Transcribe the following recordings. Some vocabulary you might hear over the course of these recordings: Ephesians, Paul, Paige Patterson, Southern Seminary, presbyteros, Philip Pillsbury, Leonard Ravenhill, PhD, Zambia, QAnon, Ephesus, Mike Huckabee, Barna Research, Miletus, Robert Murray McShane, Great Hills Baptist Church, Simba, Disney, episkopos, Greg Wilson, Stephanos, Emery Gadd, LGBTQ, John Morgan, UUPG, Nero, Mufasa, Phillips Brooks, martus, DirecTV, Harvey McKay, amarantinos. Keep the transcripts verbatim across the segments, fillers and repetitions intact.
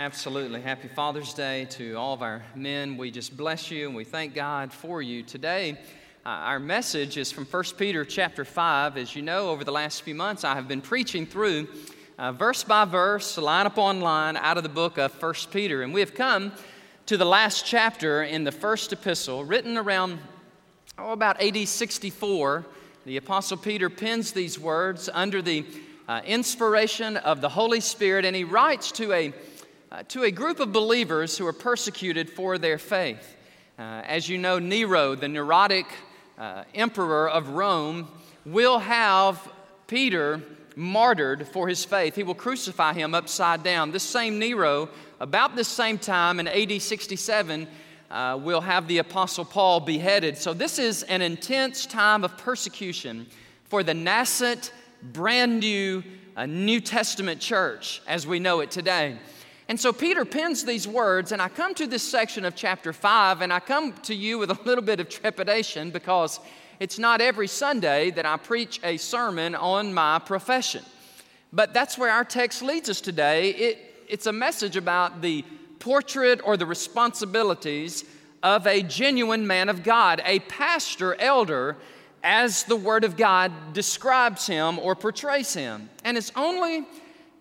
Absolutely. Happy Father's Day to all of our men. We just bless you and we thank God for you. Today, uh, our message is from First Peter chapter five. As you know, over the last few months, I have been preaching through uh, verse by verse, line upon line, out of the book of First Peter. And we have come to the last chapter in the first epistle, written around, oh, about A D sixty-four. The Apostle Peter pens these words under the uh, inspiration of the Holy Spirit, and he writes to a Uh, to a group of believers who are persecuted for their faith. Uh, as you know, Nero, the neurotic uh, emperor of Rome, will have Peter martyred for his faith. He will crucify him upside down. This same Nero, about this same time in A D sixty-seven, uh, will have the Apostle Paul beheaded. So this is an intense time of persecution for the nascent, brand new, uh, New Testament church as we know it today. And so Peter pens these words, and I come to this section of chapter five, and I come to you with a little bit of trepidation because it's not every Sunday that I preach a sermon on my profession. But that's where our text leads us today. It, it's a message about the portrait or the responsibilities of a genuine man of God, a pastor, elder, as the Word of God describes him or portrays him. And it's only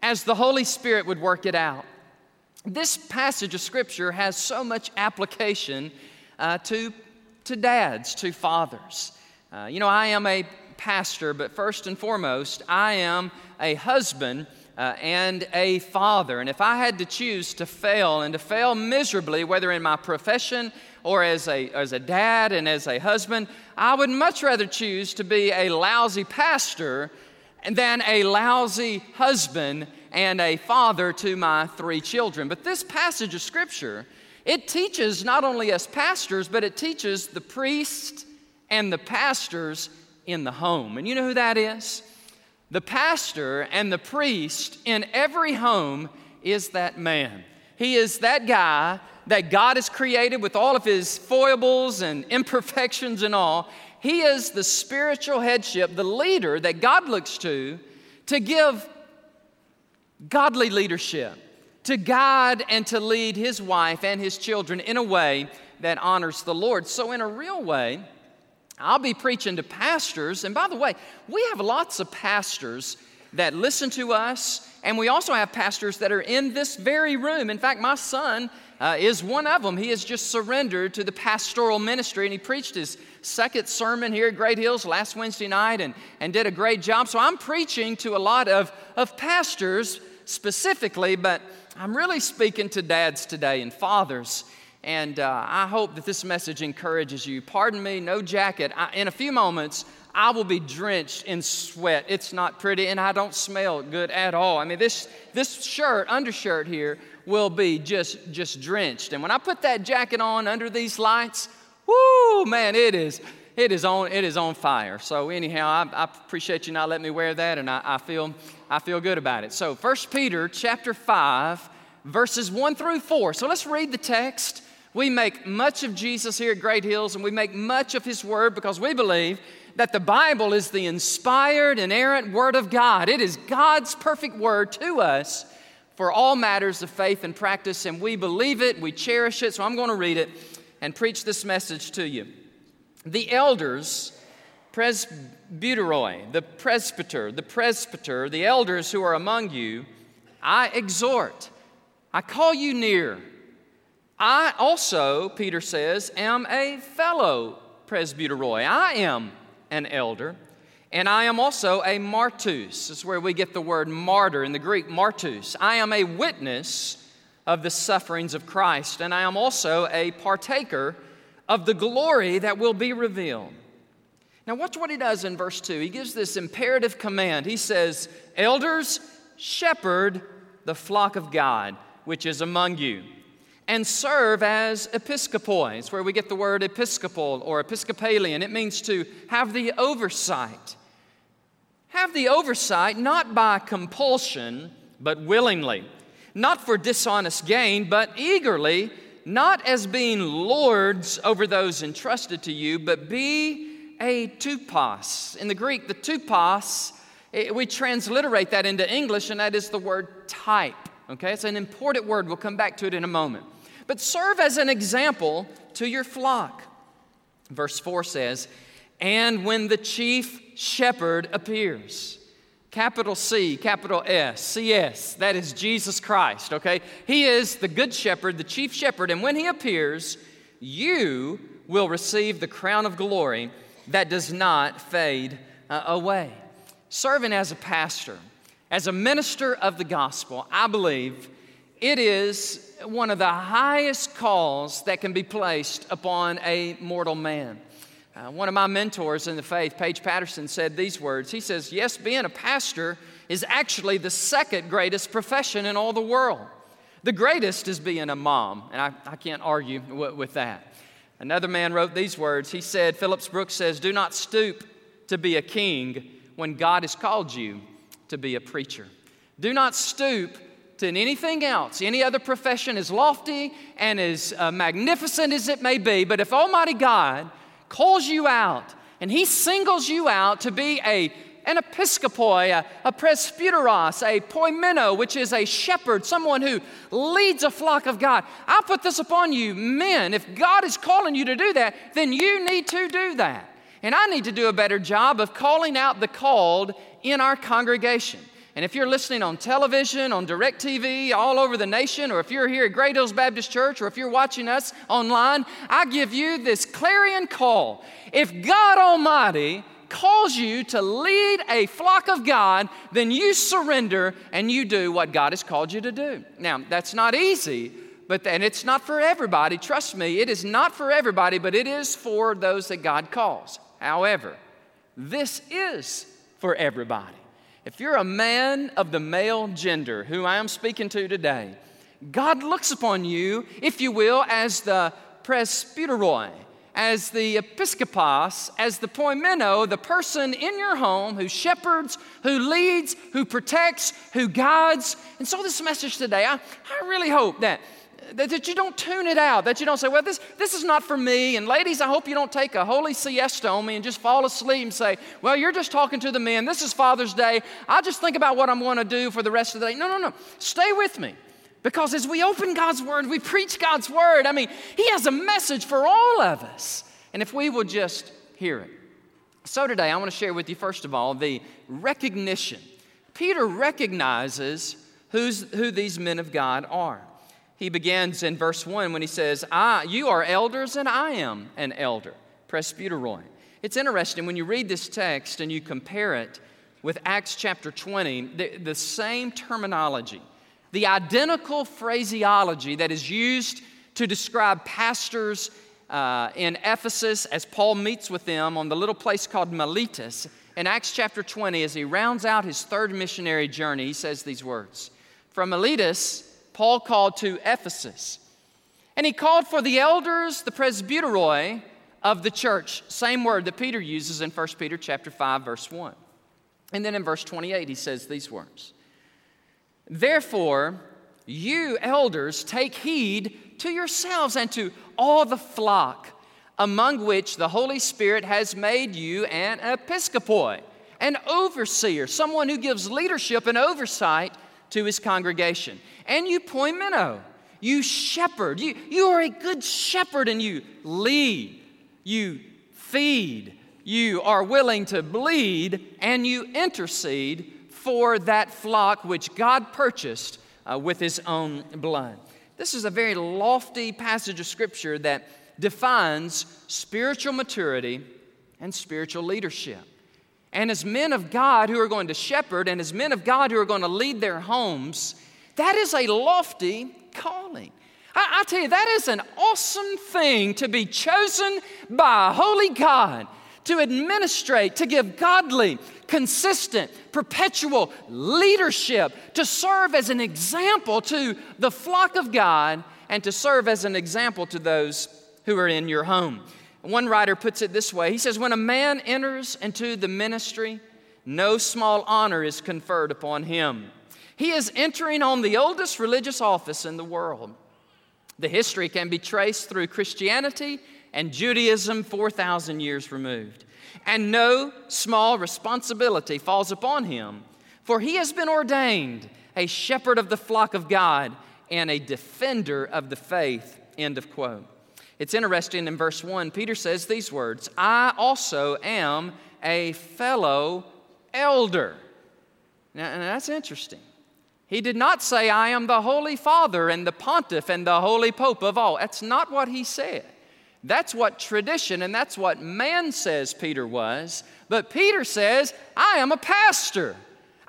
as the Holy Spirit would work it out. This passage of Scripture has so much application uh, to, to dads, to fathers. Uh, you know, I am a pastor, but first and foremost, I am a husband uh, and a father. And if I had to choose to fail, and to fail miserably, whether in my profession or as a, as a dad and as a husband, I would much rather choose to be a lousy pastor than a lousy husband and a father to my three children. But this passage of Scripture, it teaches not only us pastors, but it teaches the priests and the pastors in the home. And you know who that is? The pastor and the priest in every home is that man. He is that guy that God has created with all of his foibles and imperfections and all. He is the spiritual headship, the leader that God looks to, to give godly leadership, to guide and to lead his wife and his children in a way that honors the Lord. So in a real way, I'll be preaching to pastors. And by the way, we have lots of pastors that listen to us, and we also have pastors that are in this very room. In fact, my son uh, is one of them. He has just surrendered to the pastoral ministry, and he preached his second sermon here at Great Hills last Wednesday night and, and did a great job. So I'm preaching to a lot of, of pastors specifically, but I'm really speaking to dads today and fathers, and uh, I hope that this message encourages you. Pardon me, no jacket. I, in a few moments, I will be drenched in sweat. It's not pretty, and I don't smell good at all. I mean, this this shirt, undershirt here, will be just, just drenched. And when I put that jacket on under these lights, whoo, man, it is it is on it is on fire. So anyhow, I, I appreciate you not letting me wear that, and I, I feel I feel good about it. So First Peter chapter five, verses one through four. So let's read the text. We make much of Jesus here at Great Hills, and we make much of his word because we believe that the Bible is the inspired, inerrant Word of God. It is God's perfect Word to us for all matters of faith and practice, and we believe it, we cherish it, so I'm going to read it and preach this message to you. The elders, presbyteroi, the presbyter, the presbyter, the elders who are among you, I exhort, I call you near. I also, Peter says, am a fellow presbyteroi. I am an elder, and I am also a martus. This is where we get the word martyr in the Greek, martus. I am a witness of the sufferings of Christ, and I am also a partaker of the glory that will be revealed. Now watch what he does in verse two. He gives this imperative command. He says, elders, shepherd the flock of God, which is among you, and serve as episkopoi. It's where we get the word episcopal or Episcopalian. It means to have the oversight. Have the oversight not by compulsion, but willingly. Not for dishonest gain, but eagerly. Not as being lords over those entrusted to you, but be a toupas. In the Greek, the toupas, we transliterate that into English, and that is the word type. Okay, it's an important word. We'll come back to it in a moment. But serve as an example to your flock. Verse four says, and when the chief shepherd appears, capital C, capital S, C S, that is Jesus Christ, okay? He is the good shepherd, the chief shepherd, and when he appears, you will receive the crown of glory that does not fade uh, away. Serving as a pastor, as a minister of the gospel, I believe it is one of the highest calls that can be placed upon a mortal man. Uh, one of my mentors in the faith, Paige Patterson, said these words. He says, yes, being a pastor is actually the second greatest profession in all the world. The greatest is being a mom, and I, I can't argue w- with that. Another man wrote these words. He said, Phillips Brooks says, do not stoop to be a king when God has called you to be a preacher. Do not stoop to anything else, any other profession, as lofty and as uh, magnificent as it may be. But if Almighty God calls you out and He singles you out to be a an episkopoi, a, a presbyteros, a poimeno, which is a shepherd, someone who leads a flock of God, I put this upon you, men. If God is calling you to do that, then you need to do that. And I need to do a better job of calling out the called in our congregation. And if you're listening on television, on DirecTV, all over the nation, or if you're here at Great Hills Baptist Church, or if you're watching us online, I give you this clarion call. If God Almighty calls you to lead a flock of God, then you surrender and you do what God has called you to do. Now, that's not easy, but and it's not for everybody. Trust me, it is not for everybody, but it is for those that God calls. However, this is for everybody. If you're a man of the male gender, who I am speaking to today, God looks upon you, if you will, as the presbyteroi, as the episkopos, as the poimeno, the person in your home who shepherds, who leads, who protects, who guides. And so this message today, I, I really hope that that you don't tune it out, that you don't say, well, this, this is not for me. And ladies, I hope you don't take a holy siesta on me and just fall asleep and say, well, you're just talking to the men. This is Father's Day. I'll just think about what I'm going to do for the rest of the day. No, no, no. Stay with me. Because as we open God's Word, we preach God's Word. I mean, He has a message for all of us. And if we will just hear it. So today, I want to share with you, first of all, the recognition. Peter recognizes who's, who these men of God are. He begins in verse one when he says, I, you are elders and I am an elder, presbyteroi. It's interesting, when you read this text and you compare it with Acts chapter twenty, the, the same terminology, the identical phraseology that is used to describe pastors uh, in Ephesus as Paul meets with them on the little place called Miletus. In Acts chapter twenty, as he rounds out his third missionary journey, he says these words, from Miletus, Paul called to Ephesus, and he called for the elders, the presbyteroi of the church. Same word that Peter uses in First Peter chapter five, verse one. And then in verse twenty-eight, he says these words. Therefore, you elders, take heed to yourselves and to all the flock among which the Holy Spirit has made you an episkopoi, an overseer, someone who gives leadership and oversight to his congregation. And you poimeno, you shepherd, you, you are a good shepherd and you lead, you feed, you are willing to bleed, and you intercede for that flock which God purchased uh, with His own blood. This is a very lofty passage of Scripture that defines spiritual maturity and spiritual leadership. And as men of God who are going to shepherd and as men of God who are going to lead their homes, that is a lofty calling. I, I tell you, that is an awesome thing to be chosen by a holy God, to administrate, to give godly, consistent, perpetual leadership, to serve as an example to the flock of God and to serve as an example to those who are in your home. One writer puts it this way. He says, when a man enters into the ministry, no small honor is conferred upon him. He is entering on the oldest religious office in the world. The history can be traced through Christianity and Judaism four thousand years removed. And no small responsibility falls upon him, For he has been ordained a shepherd of the flock of God and a defender of the faith." End of quote. It's interesting, in verse one, Peter says these words, "I also am a fellow elder." Now, and that's interesting. He did not say, "I am the Holy Father and the Pontiff and the Holy Pope of all." That's not what he said. That's what tradition and that's what man says Peter was. But Peter says, "I am a pastor.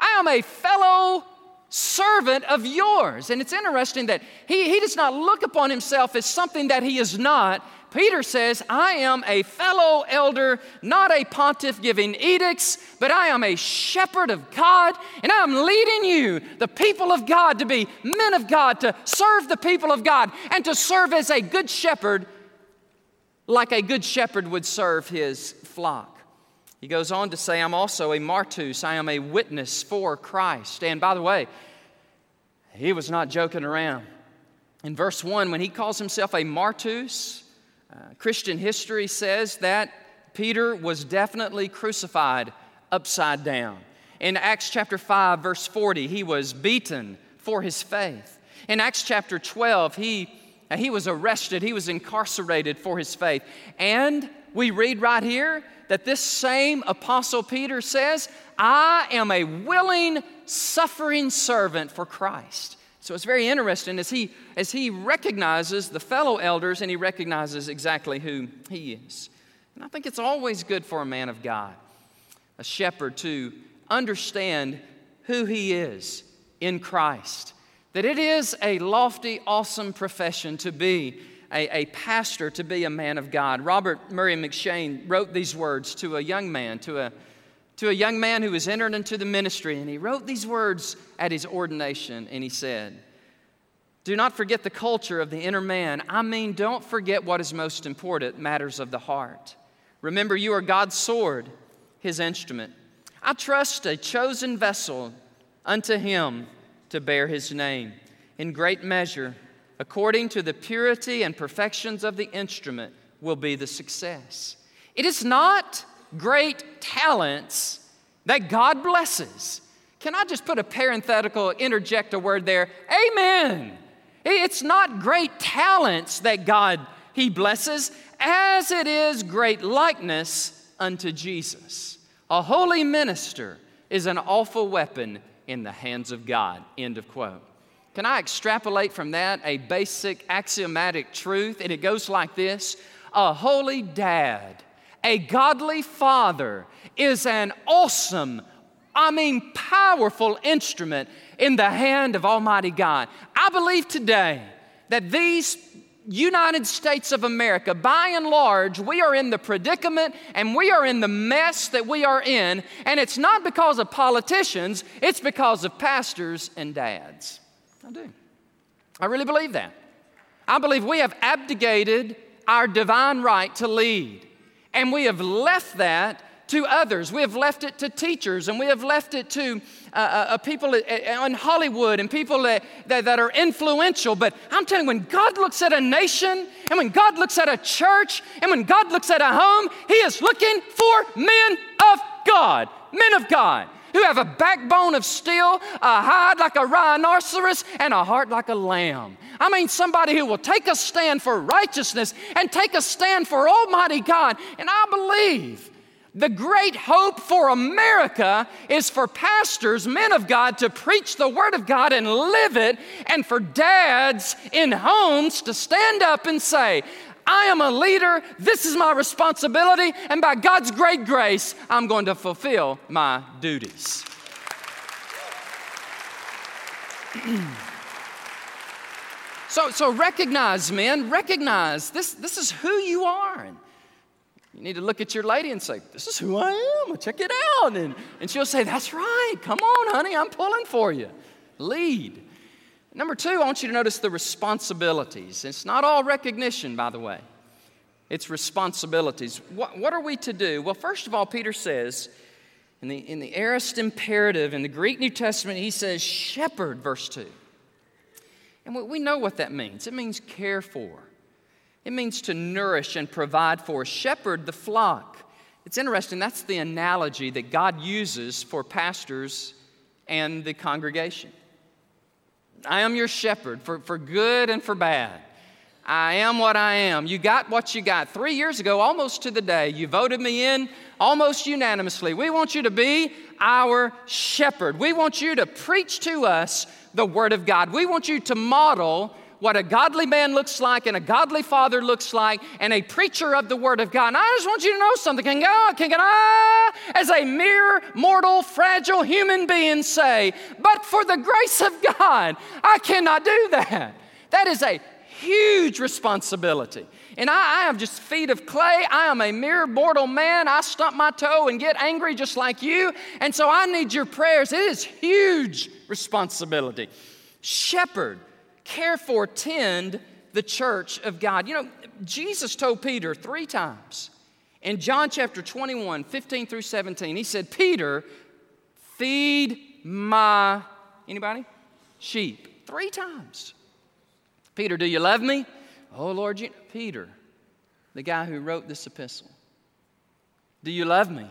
I am a fellow servant of yours." And it's interesting that he, he does not look upon himself as something that he is not. Peter says, "I am a fellow elder, not a pontiff giving edicts, but I am a shepherd of God, and I am leading you, the people of God, to be men of God, to serve the people of God, and to serve as a good shepherd, like a good shepherd would serve his flock." He goes on to say, "I'm also a martus, I am a witness for Christ." And by the way, he was not joking around. In verse one, when he calls himself a martus, Uh, Christian history says that Peter was definitely crucified upside down. In Acts chapter five, verse forty, he was beaten for his faith. In Acts chapter twelve, he, uh, he was arrested. He was incarcerated for his faith. And we read right here that this same Apostle Peter says, "I am a willing, suffering servant for Christ." So it's very interesting as he as he recognizes the fellow elders and he recognizes exactly who he is. And I think it's always good for a man of God, a shepherd, to understand who he is in Christ. That it is a lofty, awesome profession to be a, a pastor, to be a man of God. Robert Murray McShane wrote these words to a young man, to a to a young man who was entered into the ministry, and he wrote these words at his ordination, and he said, "Do not forget the culture of the inner man. I mean, don't forget what is most important, matters of the heart. Remember, you are God's sword, his instrument. I trust a chosen vessel unto him to bear his name, in great measure, according to the purity and perfections of the instrument, will be the success. It is not great talents that God blesses." Can I just put a parenthetical, interject a word there? Amen. It's not great talents that God, he blesses, as it is great likeness unto Jesus. A holy minister is an awful weapon in the hands of God. End of quote. Can I extrapolate from that a basic axiomatic truth? And it goes like this. A holy dad, a godly father, is an awesome, I mean powerful instrument in the hand of Almighty God. I believe today that these United States of America, by and large, we are in the predicament and we are in the mess that we are in, and it's not because of politicians, it's because of pastors and dads. I do. I really believe that. I believe we have abdicated our divine right to lead. And we have left that to others. We have left it to teachers, and we have left it to uh, uh, people in Hollywood and people that, that, that are influential. But I'm telling you, when God looks at a nation, and when God looks at a church, and when God looks at a home, he is looking for men of God, men of God, who have a backbone of steel, a hide like a rhinoceros, and a heart like a lamb. I mean, somebody who will take a stand for righteousness and take a stand for Almighty God. And I believe the great hope for America is for pastors, men of God, to preach the Word of God and live it, and for dads in homes to stand up and say, "I am a leader, this is my responsibility, and by God's great grace, I'm going to fulfill my duties." So, so recognize, men, recognize this, this is who you are. And you need to look at your lady and say, "This is who I am, well, check it out." And, and she'll say, "That's right, come on, honey, I'm pulling for you. Lead." Number two, I want you to notice the responsibilities. It's not all recognition, by the way. It's responsibilities. What, what are we to do? Well, first of all, Peter says, in the, in the aorist imperative, in the Greek New Testament, he says, shepherd, verse two. And we, we know what that means. It means care for. It means to nourish and provide for. Shepherd the flock. It's interesting, that's the analogy that God uses for pastors and the congregation. I am your shepherd for, for good and for bad. I am what I am. You got what you got. Three years ago, almost to the day, you voted me in almost unanimously. We want you to be our shepherd. We want you to preach to us the Word of God. We want you to model what a godly man looks like and a godly father looks like and a preacher of the Word of God. And I just want you to know something. Can God, can I, as a mere mortal, fragile human being, say, but for the grace of God, I cannot do that. That is a huge responsibility. And I, I have just feet of clay. I am a mere mortal man. I stump my toe and get angry just like you. And so I need your prayers. It is huge responsibility. Shepherd. Care for, tend the church of God. You know, Jesus told Peter three times in John chapter twenty-one, fifteen through seventeen, he said, Peter, feed my, anybody? Sheep. Three times. Peter, do you love me? Oh, Lord, you know, Peter, the guy who wrote this epistle. Do you love me?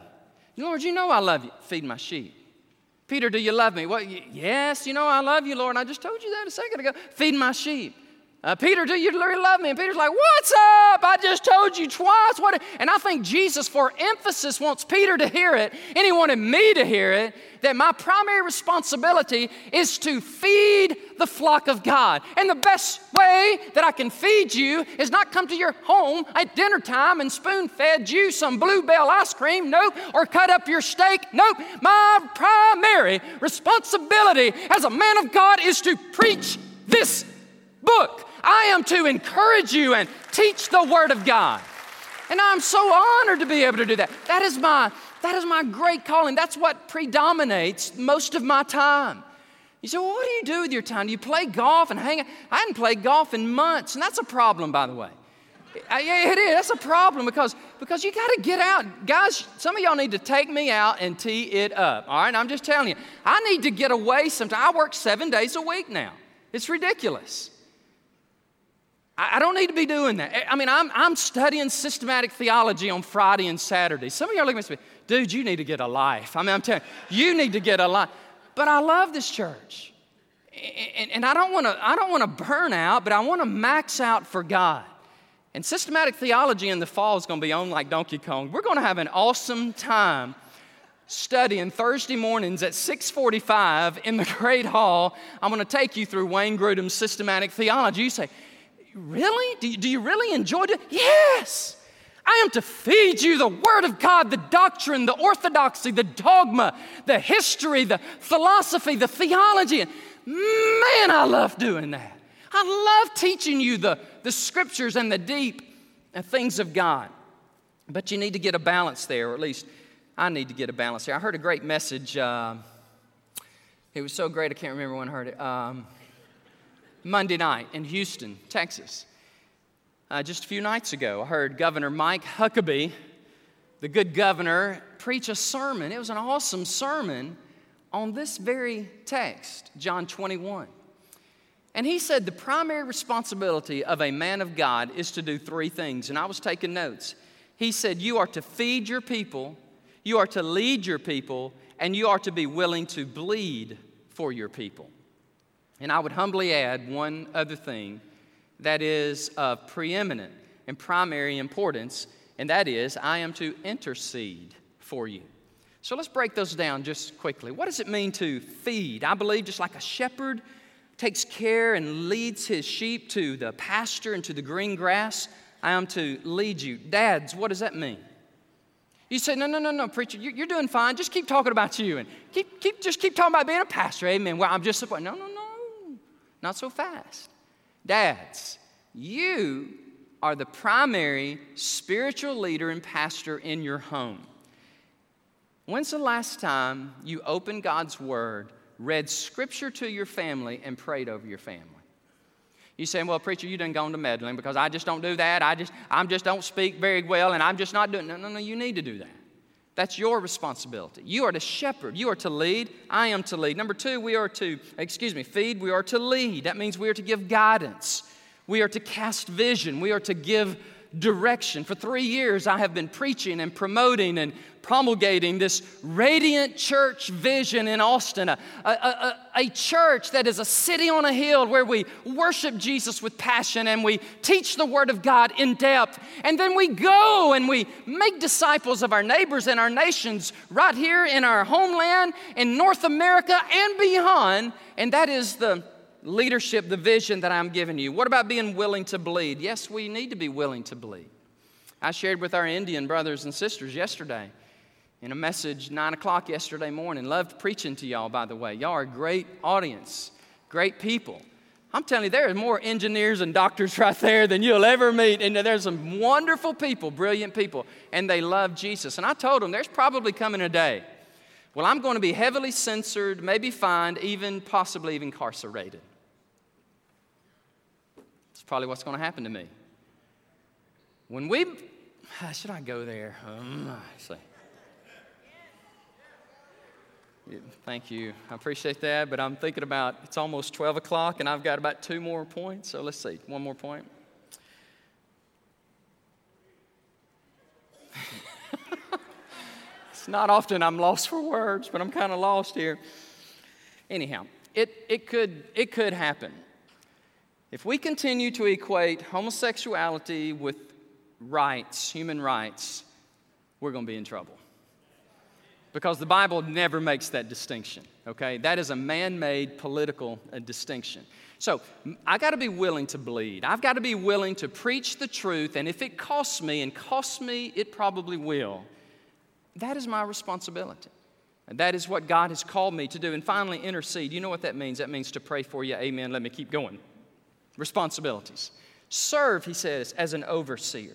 Lord, you know I love you. Feed my sheep. Peter, do you love me? Well, yes, you know I love you, Lord. I just told you that a second ago. Feed my sheep. Uh, Peter, do you really love me? And Peter's like, what's up? I just told you twice. What? And I think Jesus, for emphasis, wants Peter to hear it, and he wanted me to hear it, that my primary responsibility is to feed the flock of God. And the best way that I can feed you is not come to your home at dinner time and spoon-fed you some Bluebell ice cream, nope, or cut up your steak, nope. My primary responsibility as a man of God is to preach this book. I am to encourage you and teach the Word of God. And I'm so honored to be able to do that. That is my, that is my great calling. That's what predominates most of my time. You say, well, what do you do with your time? Do you play golf and hang out? I hadn't played golf in months, and that's a problem, by the way. It is. That's a problem because, because you got to get out. Guys, some of y'all need to take me out and tee it up, all right? I'm just telling you. I need to get away sometime. I work seven days a week now. It's ridiculous. I don't need to be doing that. I mean, I'm I'm studying systematic theology on Friday and Saturday. Some of you are looking at me, dude, you need to get a life. I mean, I'm telling you, you need to get a life. But I love this church, and, and I don't want to I don't want to burn out, but I want to max out for God. And systematic theology in the fall is going to be on like Donkey Kong. We're going to have an awesome time studying Thursday mornings at six forty-five in the Great Hall. I'm going to take you through Wayne Grudem's systematic theology. You say, really? Do you, do you really enjoy it? Yes! I am to feed you the Word of God, the doctrine, the orthodoxy, the dogma, the history, the philosophy, the theology. And man, I love doing that. I love teaching you the, the scriptures and the deep things of God. But you need to get a balance there, or at least I need to get a balance there. I heard a great message. Uh, it was so great I can't remember when I heard it. Um, Monday night in Houston, Texas. Uh, just a few nights ago, I heard Governor Mike Huckabee, the good governor, preach a sermon. It was an awesome sermon on this very text, John twenty-one. And he said the primary responsibility of a man of God is to do three things. And I was taking notes. He said, you are to feed your people, you are to lead your people, and you are to be willing to bleed for your people. And I would humbly add one other thing that is of preeminent and primary importance, and that is I am to intercede for you. So let's break those down just quickly. What does it mean to feed? I believe just like a shepherd takes care and leads his sheep to the pasture and to the green grass, I am to lead you. Dads, what does that mean? You say, no, no, no, no, preacher, you're doing fine. Just keep talking about you and keep, keep, just keep talking about being a pastor. Amen. Well, I'm just supporting. No, no, no. Not so fast. Dads, you are the primary spiritual leader and pastor in your home. When's the last time you opened God's Word, read Scripture to your family, and prayed over your family? You say, well, preacher, you done gone to meddling because I just don't do that. I just, I just don't speak very well, and I'm just not doing it. No, no, no, you need to do that. That's your responsibility. You are to shepherd. You are to lead. I am to lead. Number two, we are to, excuse me, feed. We are to lead. That means we are to give guidance. We are to cast vision. We are to give direction. For three years, I have been preaching and promoting and promulgating this radiant church vision in Austin, a, a, a, a church that is a city on a hill where we worship Jesus with passion and we teach the Word of God in depth. And then we go and we make disciples of our neighbors and our nations right here in our homeland, in North America and beyond. And that is the leadership, the vision that I'm giving you. What about being willing to bleed? Yes, we need to be willing to bleed. I shared with our Indian brothers and sisters yesterday, in a message nine o'clock yesterday morning. Loved preaching to y'all, by the way. Y'all are a great audience, great people. I'm telling you, there are more engineers and doctors right there than you'll ever meet. And there's some wonderful people, brilliant people, and they love Jesus. And I told them, there's probably coming a day, well, I'm going to be heavily censored, maybe fined, even possibly even incarcerated. That's probably what's going to happen to me. When we, should I go there? Um, I see. Thank you. I appreciate that, but I'm thinking about, it's almost twelve o'clock, and I've got about two more points, so let's see. One more point. It's not often I'm lost for words, but I'm kind of lost here. Anyhow, it, it, could, it could happen. If we continue to equate homosexuality with rights, human rights, we're going to be in trouble. Because the Bible never makes that distinction, okay? That is a man-made political uh, distinction. So I got to be willing to bleed. I've got to be willing to preach the truth, and if it costs me, and costs me, it probably will, that is my responsibility. And that is what God has called me to do. And finally, intercede. You know what that means? That means to pray for you. Amen. Let me keep going. Responsibilities. Serve, he says, as an overseer.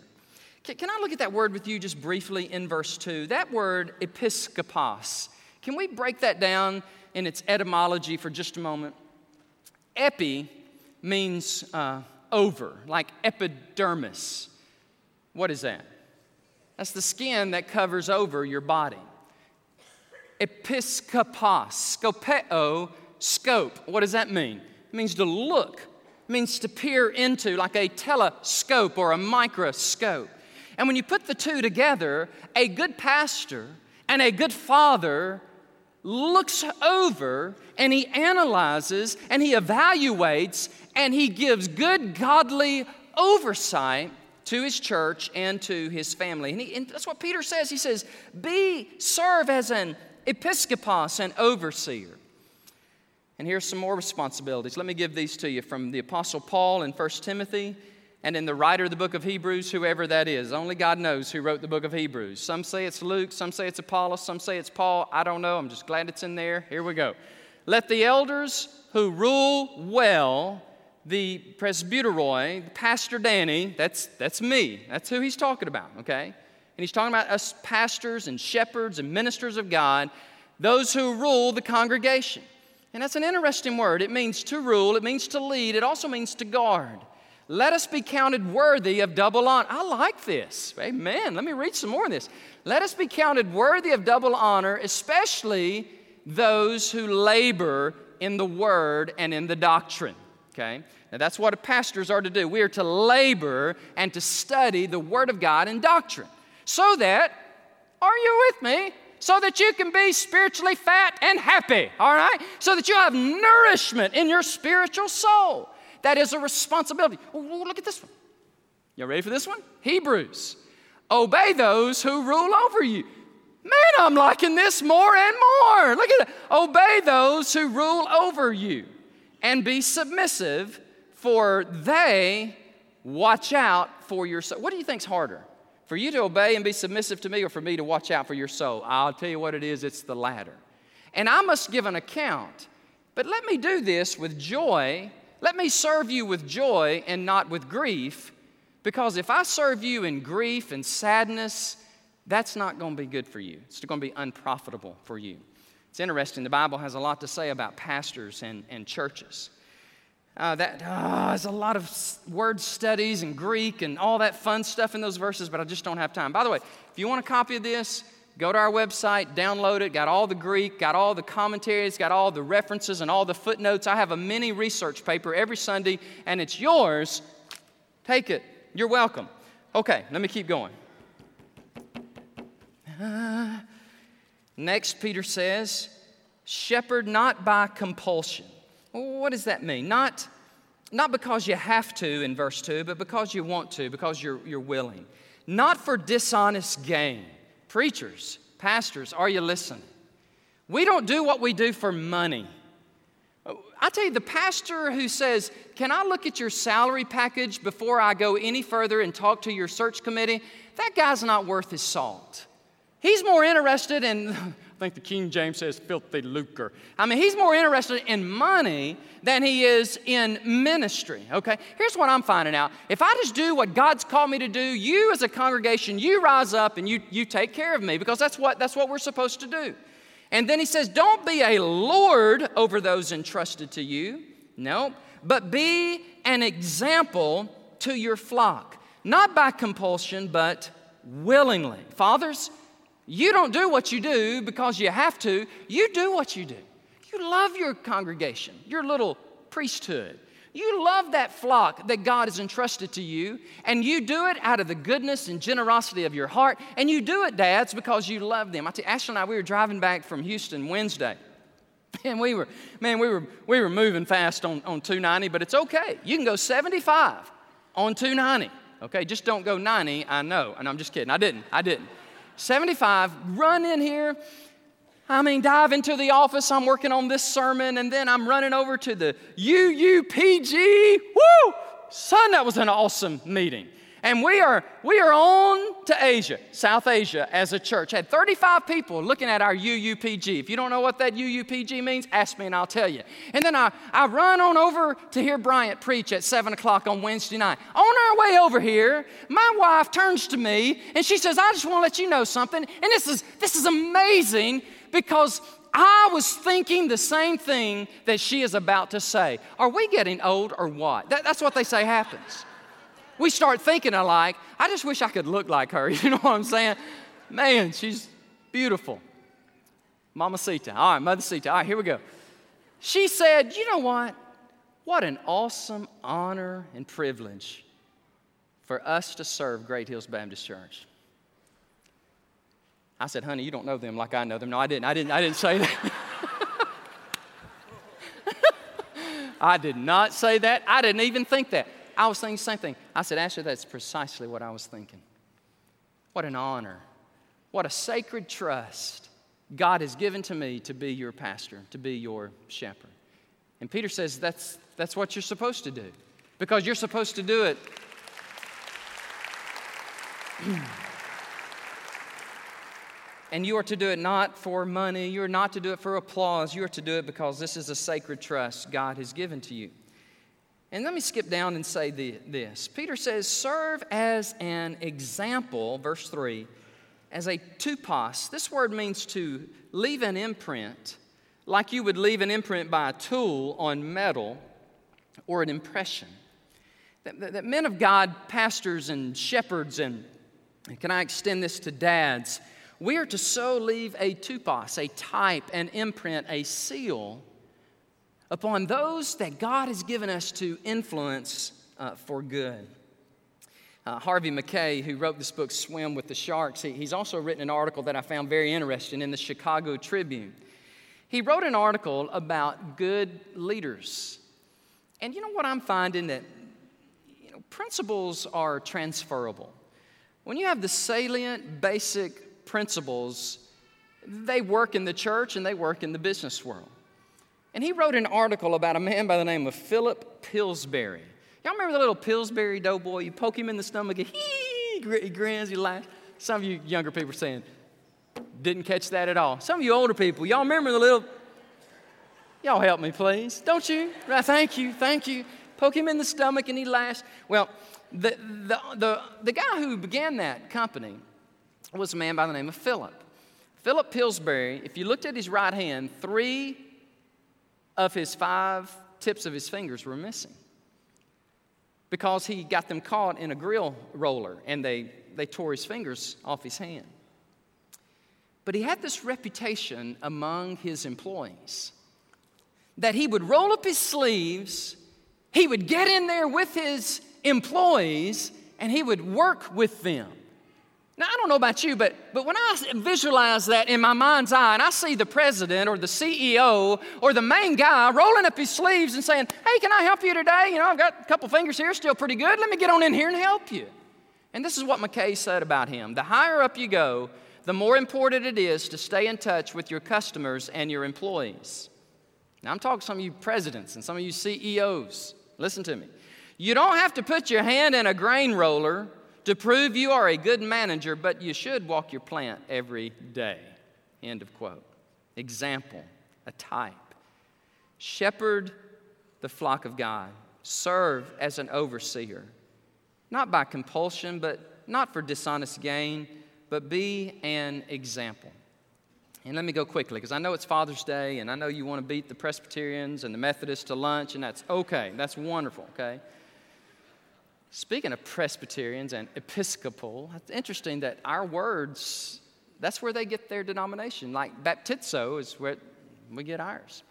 Can I look at that word with you just briefly in verse two? That word, episkopos. Can we break that down in its etymology for just a moment? Epi means uh, over, like epidermis. What is that? That's the skin that covers over your body. Episkopos, scopeo, scope. What does that mean? It means to look. It means to peer into, like a telescope or a microscope. And when you put the two together, a good pastor and a good father looks over and he analyzes and he evaluates and he gives good godly oversight to his church and to his family. And, he, and that's what Peter says. He says, be, serve as an episkopos, an overseer. And here's some more responsibilities. Let me give these to you from the Apostle Paul in First Timothy. And in the writer of the book of Hebrews, whoever that is. Only God knows who wrote the book of Hebrews. Some say it's Luke, some say it's Apollos, some say it's Paul. I don't know. I'm just glad it's in there. Here we go. Let the elders who rule well, the presbyteroi, Pastor Danny, that's, that's me. That's who he's talking about, okay? And he's talking about us pastors and shepherds and ministers of God, those who rule the congregation. And that's an interesting word. It means to rule. It means to lead. It also means to guard. Let us be counted worthy of double honor. I like this. Amen. Let me read some more of this. Let us be counted worthy of double honor, especially those who labor in the word and in the doctrine. Okay? Now, that's what pastors are to do. We are to labor and to study the word of God and doctrine. So that, are you with me? So that you can be spiritually fat and happy. All right? So that you have nourishment in your spiritual soul. That is a responsibility. Ooh, look at this one. Y'all ready for this one? Hebrews. Obey those who rule over you. Man, I'm liking this more and more. Look at it. Obey those who rule over you and be submissive, for they watch out for your soul. What do you think's harder? For you to obey and be submissive to me, or for me to watch out for your soul? I'll tell you what it is. It's the latter. And I must give an account. But let me do this with joy. Let me serve you with joy and not with grief, because if I serve you in grief and sadness, that's not going to be good for you. It's going to be unprofitable for you. It's interesting. The Bible has a lot to say about pastors and, and churches. Uh, that uh, there's a lot of word studies and Greek and all that fun stuff in those verses, but I just don't have time. By the way, if you want a copy of this, go to our website, download it, got all the Greek, got all the commentaries, got all the references and all the footnotes. I have a mini research paper every Sunday, and it's yours. Take it. You're welcome. Okay, let me keep going. Uh, next, Peter says, shepherd not by compulsion. What does that mean? Not, not because you have to in verse two, but because you want to, because you're, you're willing. Not for dishonest gain. Preachers, pastors, are you listening? We don't do what we do for money. I tell you, the pastor who says, can I look at your salary package before I go any further and talk to your search committee, that guy's not worth his salt. He's more interested in, I think the King James says, filthy lucre. I mean, he's more interested in money than he is in ministry, okay? Here's what I'm finding out. If I just do what God's called me to do, you as a congregation, you rise up and you, you take care of me, because that's what, that's what we're supposed to do. And then he says, don't be a lord over those entrusted to you. No, but be an example to your flock, not by compulsion, but willingly. Fathers, you don't do what you do because you have to. You do what you do. You love your congregation, your little priesthood. You love that flock that God has entrusted to you, and you do it out of the goodness and generosity of your heart, and you do it, dads, because you love them. I tell you, Ashley and I, we were driving back from Houston Wednesday, and we were, man, we were we were moving fast on, on two ninety, but it's okay. You can go seventy-five on two ninety, okay? Just don't go ninety, I know, and I'm just kidding. I didn't, I didn't. seventy-five, run in here. I mean, dive into the office, I'm working on this sermon, and then I'm running over to the U U P G. Woo! Son, that was an awesome meeting. And we are we are on to Asia, South Asia, as a church. Had thirty-five people looking at our U U P G. If you don't know what that U U P G means, ask me and I'll tell you. And then I, I run on over to hear Bryant preach at seven o'clock on Wednesday night. On our way over here, my wife turns to me, and she says, I just want to let you know something, and this is this is amazing, because I was thinking the same thing that she is about to say. Are we getting old or what? That, that's what they say happens. We start thinking alike. I just wish I could look like her. You know what I'm saying? Man, she's beautiful. Mamacita. All right, Mothercita. All right, here we go. She said, you know what? What an awesome honor and privilege for us to serve Great Hills Baptist Church. I said, honey, you don't know them like I know them. No, I didn't. I didn't I didn't say that. I did not say that. I didn't even think that. I was thinking the same thing. I said, Ashley, that's precisely what I was thinking. What an honor. What a sacred trust God has given to me to be your pastor, to be your shepherd. And Peter says that's that's what you're supposed to do, because you're supposed to do it. And you are to do it not for money. You are not to do it for applause. You are to do it because this is a sacred trust God has given to you. And let me skip down and say the, this. Peter says, serve as an example, verse three, as a tupos. This word means to leave an imprint, like you would leave an imprint by a tool on metal or an impression. That, that, that men of God, pastors and shepherds, and, and can I extend this to dads, we are to so leave a tupos, a type, an imprint, a seal upon those that God has given us to influence uh, for good. Uh, Harvey McKay, who wrote this book, Swim with the Sharks, he, he's also written an article that I found very interesting in the Chicago Tribune. He wrote an article about good leaders. And you know what I'm finding? That you know, principles are transferable. When you have the salient, basic principles, they work in the church and they work in the business world. And he wrote an article about a man by the name of Philip Pillsbury. Y'all remember the little Pillsbury doughboy? You poke him in the stomach, he, he grins, he laughs. Some of you younger people are saying, didn't catch that at all. Some of you older people, y'all remember the little, y'all help me please, don't you? Right, thank you, thank you. Poke him in the stomach and he laughs. Well, the the the, the guy who began that company was a man by the name of Philip. Philip Pillsbury, if you looked at his right hand, three of his five tips of his fingers were missing because he got them caught in a grill roller and they, they tore his fingers off his hand. But he had this reputation among his employees that he would roll up his sleeves, he would get in there with his employees, and he would work with them. Now, I don't know about you, but, but when I visualize that in my mind's eye and I see the president or the C E O or the main guy rolling up his sleeves and saying, hey, can I help you today? You know, I've got a couple fingers here, still pretty good. Let me get on in here and help you. And this is what McKay said about him. The higher up you go, the more important it is to stay in touch with your customers and your employees. Now, I'm talking to some of you presidents and some of you C E Os. Listen to me. You don't have to put your hand in a grain roller to prove you are a good manager, but you should walk your plant every day. End of quote. Example, a type. Shepherd the flock of God. Serve as an overseer. Not by compulsion, but not for dishonest gain, but be an example. And let me go quickly, because I know it's Father's Day, and I know you want to beat the Presbyterians and the Methodists to lunch, and that's okay. That's wonderful, okay? Speaking of Presbyterians and Episcopal, it's interesting that our words, that's where they get their denomination. Like baptizo is where we get ours.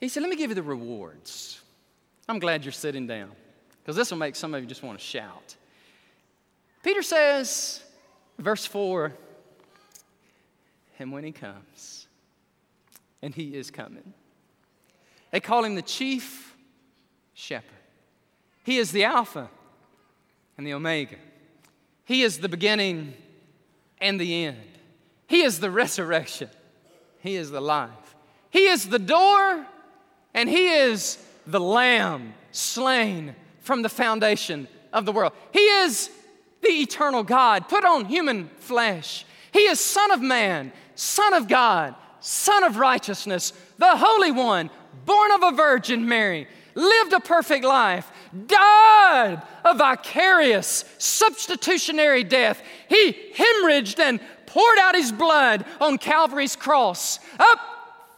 He said, let me give you the rewards. I'm glad you're sitting down, because this will make some of you just want to shout. Peter says, verse four, and when he comes, and he is coming, they call him the chief shepherd. He is the Alpha and the Omega. He is the beginning and the end. He is the resurrection. He is the life. He is the door, and he is the Lamb slain from the foundation of the world. He is the eternal God put on human flesh. He is Son of Man, Son of God, Son of Righteousness, the Holy One, born of a Virgin Mary, lived a perfect life, died a vicarious, substitutionary death. He hemorrhaged and poured out his blood on Calvary's cross. Up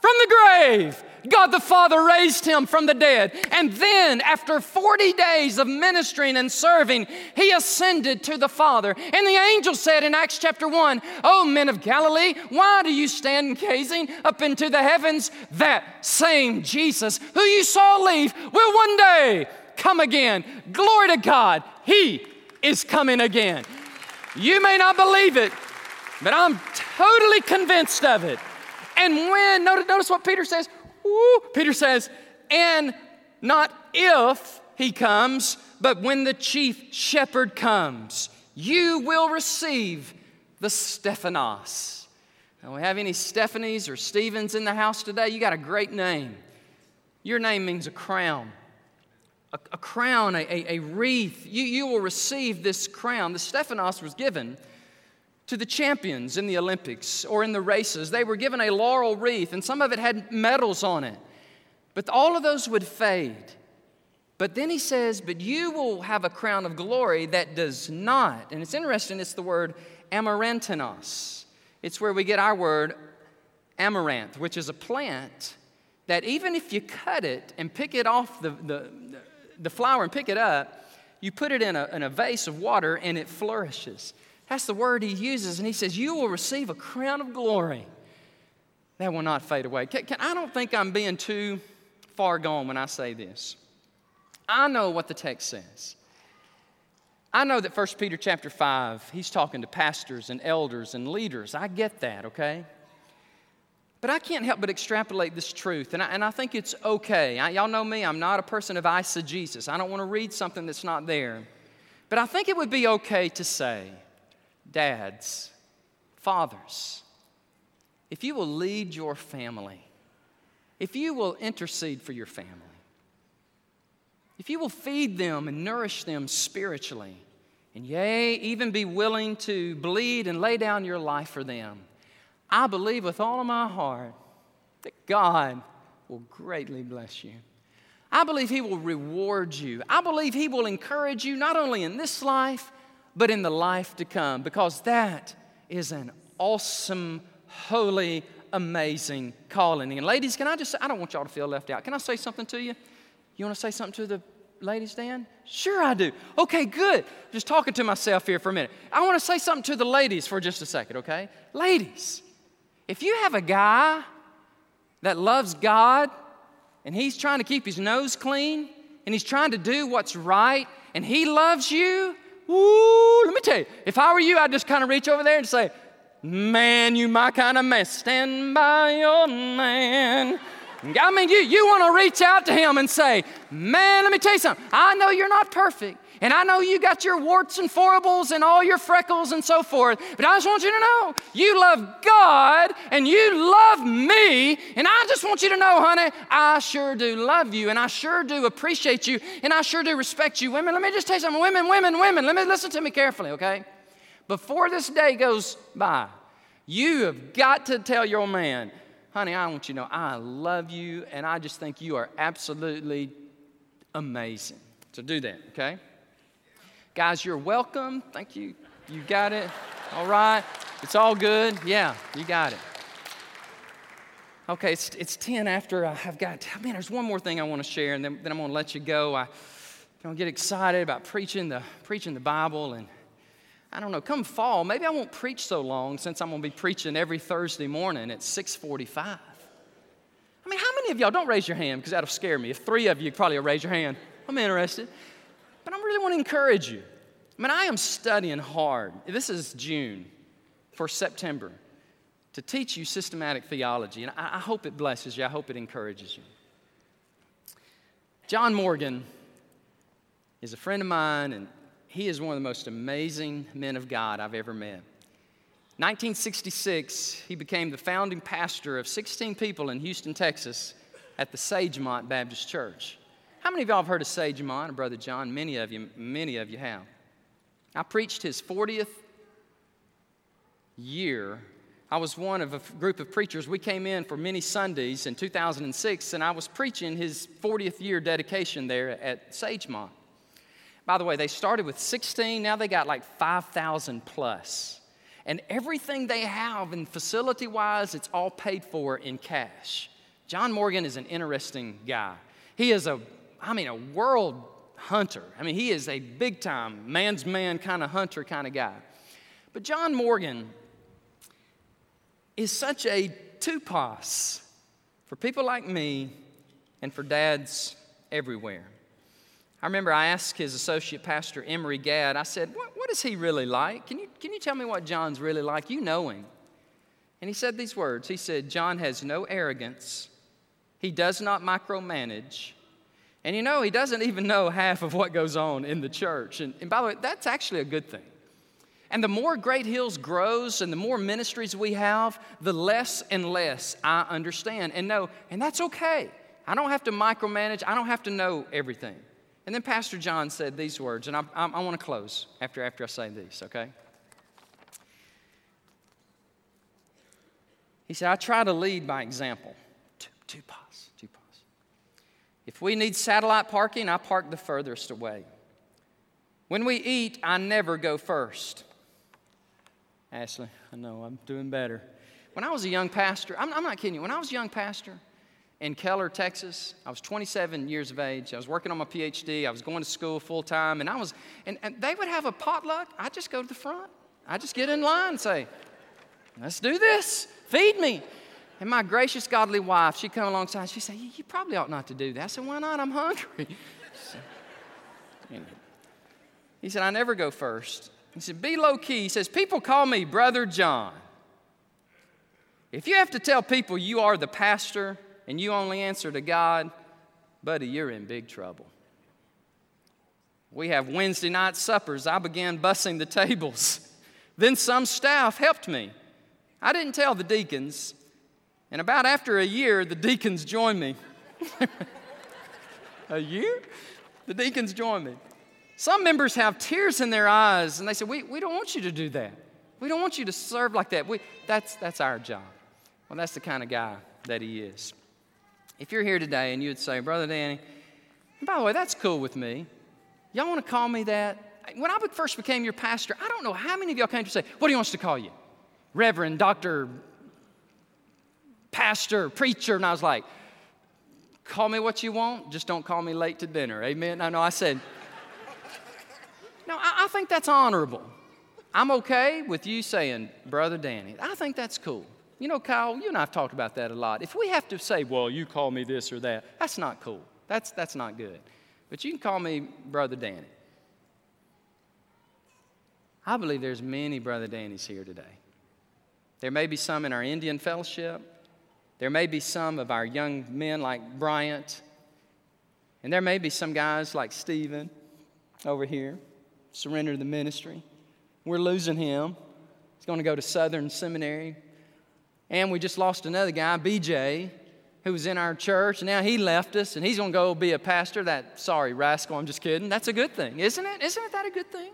from the grave, God the Father raised him from the dead. And then, after forty days of ministering and serving, he ascended to the Father. And the angel said in Acts chapter one, O men of Galilee, why do you stand gazing up into the heavens? That same Jesus who you saw leave will one day come again. Glory to God, he is coming again. You may not believe it, but I'm totally convinced of it. And when, notice what Peter says, Woo, Peter says, and not if he comes, but when the chief shepherd comes, you will receive the Stephanos. Now, we have any Stephanies or Stevens in the house today? You got a great name. Your name means a crown. A, a crown, a, a, a wreath. You, you will receive this crown. The Stephanos was given to the champions in the Olympics or in the races. They were given a laurel wreath, and some of it had medals on it. But all of those would fade. But then he says, but you will have a crown of glory that does not. And it's interesting, it's the word amarantinos. It's where we get our word amaranth, which is a plant that even if you cut it and pick it off the, the, the flower and pick it up, you put it in a, in a vase of water and it flourishes. That's the word he uses, and he says, you will receive a crown of glory that will not fade away. Can, can, I don't think I'm being too far gone when I say this. I know what the text says. I know that First Peter chapter five, he's talking to pastors and elders and leaders. I get that, okay? But I can't help but extrapolate this truth, and I, and I think it's okay. I, y'all know me. I'm not a person of eisegesis. I don't want to read something that's not there. But I think it would be okay to say, dads, fathers, if you will lead your family, if you will intercede for your family, if you will feed them and nourish them spiritually, and yea, even be willing to bleed and lay down your life for them, I believe with all of my heart that God will greatly bless you. I believe he will reward you. I believe he will encourage you not only in this life, but in the life to come, because that is an awesome, holy, amazing calling. And ladies, can I just say, I don't want y'all to feel left out. Can I say something to you? You want to say something to the ladies, Dan? Sure I do. Okay, good. Just talking to myself here for a minute. I want to say something to the ladies for just a second, okay? Ladies, if you have a guy that loves God and he's trying to keep his nose clean and he's trying to do what's right and he loves you, ooh, let me tell you, if I were you, I'd just kind of reach over there and say, man, you my kind of man, stand by your man. I mean, you, you want to reach out to him and say, man, let me tell you something, I know you're not perfect, and I know you got your warts and foibles and all your freckles and so forth, but I just want you to know, you love God and you love me, and I just want you to know, honey, I sure do love you, and I sure do appreciate you, and I sure do respect you. Women, let me just tell you something, women, women, women, let me listen to me carefully, okay? Before this day goes by, you have got to tell your man, honey, I want you to know I love you, and I just think you are absolutely amazing. So do that, okay? Guys, you're welcome. Thank you. You got it. All right. It's all good. Yeah, you got it. Okay, it's, it's ten after I've got, man, there's one more thing I want to share, and then, then I'm going to let you go. I don't get excited about preaching the preaching the Bible, and I don't know, come fall, maybe I won't preach so long since I'm going to be preaching every Thursday morning at six forty-five. I mean, how many of y'all, don't raise your hand because that'll scare me. If three of you probably will raise your hand, I'm interested. But I really want to encourage you. I mean, I am studying hard. This is June for September to teach you systematic theology. And I, I hope it blesses you. I hope it encourages you. John Morgan is a friend of mine, and he is one of the most amazing men of God I've ever met. nineteen sixty-six, he became the founding pastor of sixteen people in Houston, Texas at the Sagemont Baptist Church. How many of y'all have heard of Sagemont or Brother John? Many of you, many of you have. I preached his fortieth year. I was one of a group of preachers. We came in for many Sundays in two thousand six, and I was preaching his fortieth year dedication there at Sagemont. By the way, they started with sixteen, now they got like five thousand plus. And everything they have, and facility-wise, it's all paid for in cash. John Morgan is an interesting guy. He is a, I mean, a world hunter. I mean, he is a big-time, man's man kind of hunter kind of guy. But John Morgan is such a tupas for people like me and for dads everywhere. I remember I asked his associate pastor, Emery Gadd, I said, what, what is he really like? Can you, can you tell me what John's really like? You know him. And he said these words. He said, John has no arrogance. He does not micromanage. And you know, he doesn't even know half of what goes on in the church. And, and by the way, that's actually a good thing. And the more Great Hills grows and the more ministries we have, the less and less I understand and know. And that's okay. I don't have to micromanage. I don't have to know everything. And then Pastor John said these words, and I, I, I want to close after, after I say these, okay? He said, I try to lead by example. Two, two pause, two pause. If we need satellite parking, I park the furthest away. When we eat, I never go first. Ashley, I know, I'm doing better. When I was a young pastor, I'm, I'm not kidding you, when I was a young pastor in Keller, Texas, I was twenty-seven years of age. I was working on my P H D. I was going to school full time, and I was, and, and they would have a potluck. I just go to the front. I just get in line and say, "Let's do this. Feed me." And my gracious, godly wife, she come alongside. She said, "You probably ought not to do that." I said, "Why not? I'm hungry." So, you know. He said, "I never go first." He said, "Be low key." He says, "People call me Brother John. If you have to tell people you are the pastor, and you only answer to God, buddy, you're in big trouble. We have Wednesday night suppers. I began bussing the tables. Then some staff helped me. I didn't tell the deacons. And about after a year, the deacons joined me." A year? The deacons joined me. Some members have tears in their eyes, and they said, we, we don't want you to do that. We don't want you to serve like that. We, that's, that's our job. Well, that's the kind of guy that he is. If you're here today and you would say, "Brother Danny, and by the way, that's cool with me. Y'all want to call me that?" When I first became your pastor, I don't know how many of y'all came to say, "What do you want us to call you? Reverend, Doctor, Pastor, Preacher." And I was like, "Call me what you want, just don't call me late to dinner." Amen? I know I said, no, I, I think that's honorable. I'm okay with you saying, "Brother Danny." I think that's cool. You know, Kyle, you and I have talked about that a lot. If we have to say, "Well, you call me this or that," that's not cool. That's that's not good. but you can call me Brother Danny. I believe there's many Brother Dannys here today. There may be some in our Indian fellowship. There may be some of our young men like Bryant. And there may be some guys like Stephen over here, surrender to the ministry. We're losing him. He's going to go to Southern Seminary. And we just lost another guy, B J, who was in our church. Now he left us, and he's going to go be a pastor. That sorry rascal, I'm just kidding. That's a good thing, isn't it? Isn't that a good thing?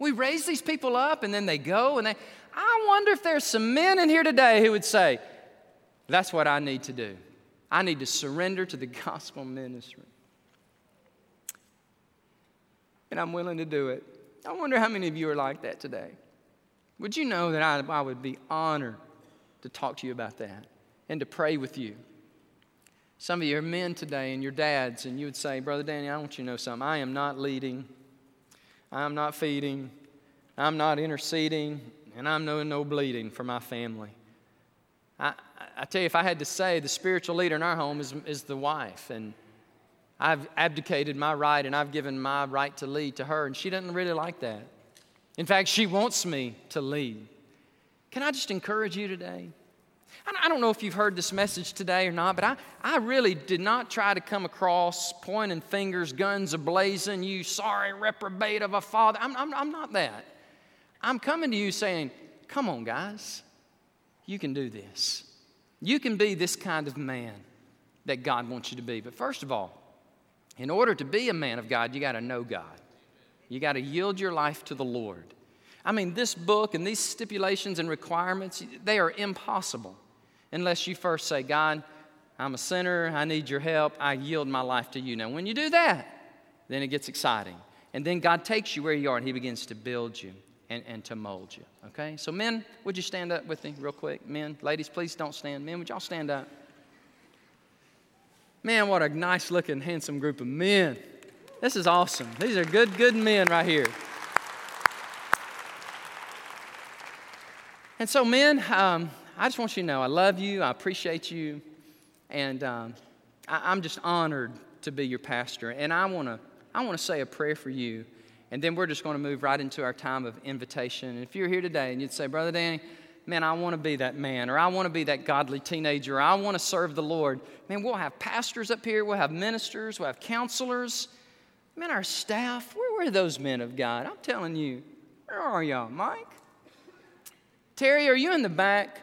We raise these people up, and then they go. And they. I wonder if there's some men in here today who would say, that's what I need to do. I need to surrender to the gospel ministry. And I'm willing to do it. I wonder how many of you are like that today. Would you know that I, I would be honored to talk to you about that and to pray with you? Some of you are men today and your dads, and you would say, Brother Danny, I want you to know something. I am not leading. I am not feeding. I'm not interceding. And I'm doing no bleeding for my family. I, I tell you, if I had to say, the spiritual leader in our home is, is the wife. And I've abdicated my right, and I've given my right to lead to her, and she doesn't really like that. In fact, she wants me to lead. Can I just encourage you today? I don't know if you've heard this message today or not, but I, I really did not try to come across pointing fingers, guns ablazing, you sorry reprobate of a father. I'm, I'm, I'm not that. I'm coming to you saying, come on, guys. You can do this. You can be this kind of man that God wants you to be. But first of all, in order to be a man of God, you got to know God. You got to yield your life to the Lord. I mean, this book and these stipulations and requirements, they are impossible unless you first say, God, I'm a sinner. I need your help. I yield my life to you. Now, when you do that, then it gets exciting. And then God takes you where you are, and he begins to build you and, and to mold you. Okay? So, men, would you stand up with me real quick? Men, ladies, please don't stand. Men, would y'all stand up? Man, what a nice-looking, handsome group of men. This is awesome. These are good, good men right here. And so, men, um, I just want you to know I love you, I appreciate you, and um, I, I'm just honored to be your pastor. And I want to I want to say a prayer for you, and then we're just going to move right into our time of invitation. And if you're here today and you'd say, Brother Danny, man, I want to be that man, or I want to be that godly teenager, or I want to serve the Lord. Man, we'll have pastors up here. We'll have ministers. We'll have counselors. Man, our staff, where were those men of God? I'm telling you, where are y'all, Mike? Terry, are you in the back?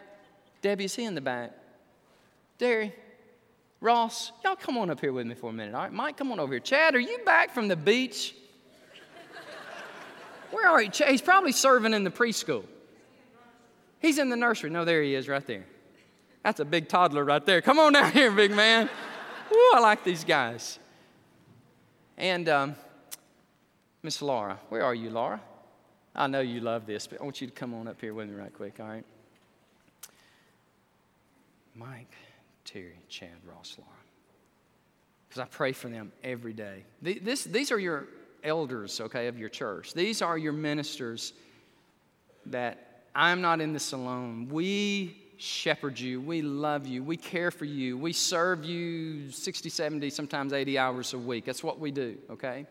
Debbie, is he in the back? Terry, Ross, y'all come on up here with me for a minute, all right? Mike, come on over here. Chad, are you back from the beach? Where are you? He's probably serving in the preschool. He's in the nursery. No, there he is right there. That's a big toddler right there. Come on down here, big man. Ooh, I like these guys. And um, Miss Laura, where are you, Laura? I know you love this, but I want you to come on up here with me right quick, all right? Mike, Terry, Chad, Ross, Laura. Because I pray for them every day. This, these are your elders, okay, of your church. These are your ministers that... I'm not in this alone. We shepherd you. We love you. We care for you. We serve you sixty, seventy, sometimes eighty hours a week. That's what we do, okay?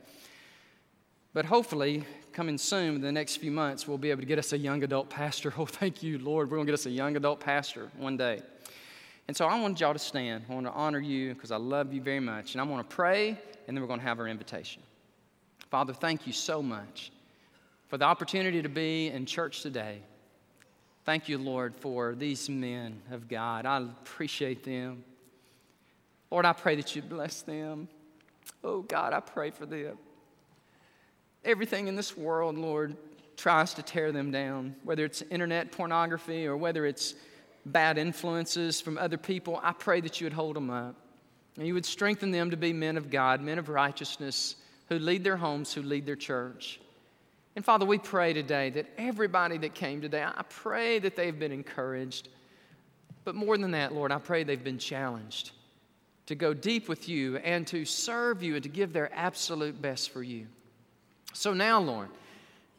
But hopefully, coming soon, in the next few months, we'll be able to get us a young adult pastor. Oh, thank you, Lord. We're going to get us a young adult pastor one day. And so I want y'all to stand. I want to honor you because I love you very much. And I want to pray, and then we're going to have our invitation. Father, thank you so much for the opportunity to be in church today. Thank you, Lord, for these men of God. I appreciate them. Lord, I pray that you bless them. Oh, God, I pray for them. Everything in this world, Lord, tries to tear them down, whether it's internet pornography or whether it's bad influences from other people. I pray that you would hold them up, and you would strengthen them to be men of God, men of righteousness, who lead their homes, who lead their church. And, Father, we pray today that everybody that came today, I pray that they've been encouraged. But more than that, Lord, I pray they've been challenged to go deep with you and to serve you and to give their absolute best for you. So now, Lord,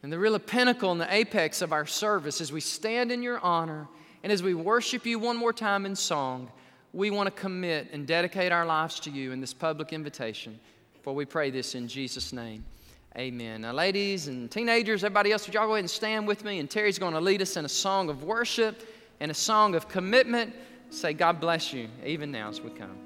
and the real pinnacle and the apex of our service as we stand in your honor and as we worship you one more time in song, we want to commit and dedicate our lives to you in this public invitation. For we pray this in Jesus' name. Amen. Now, ladies and teenagers, everybody else, would y'all go ahead and stand with me? And Terry's going to lead us in a song of worship and a song of commitment. Say, God bless you, even now as we come.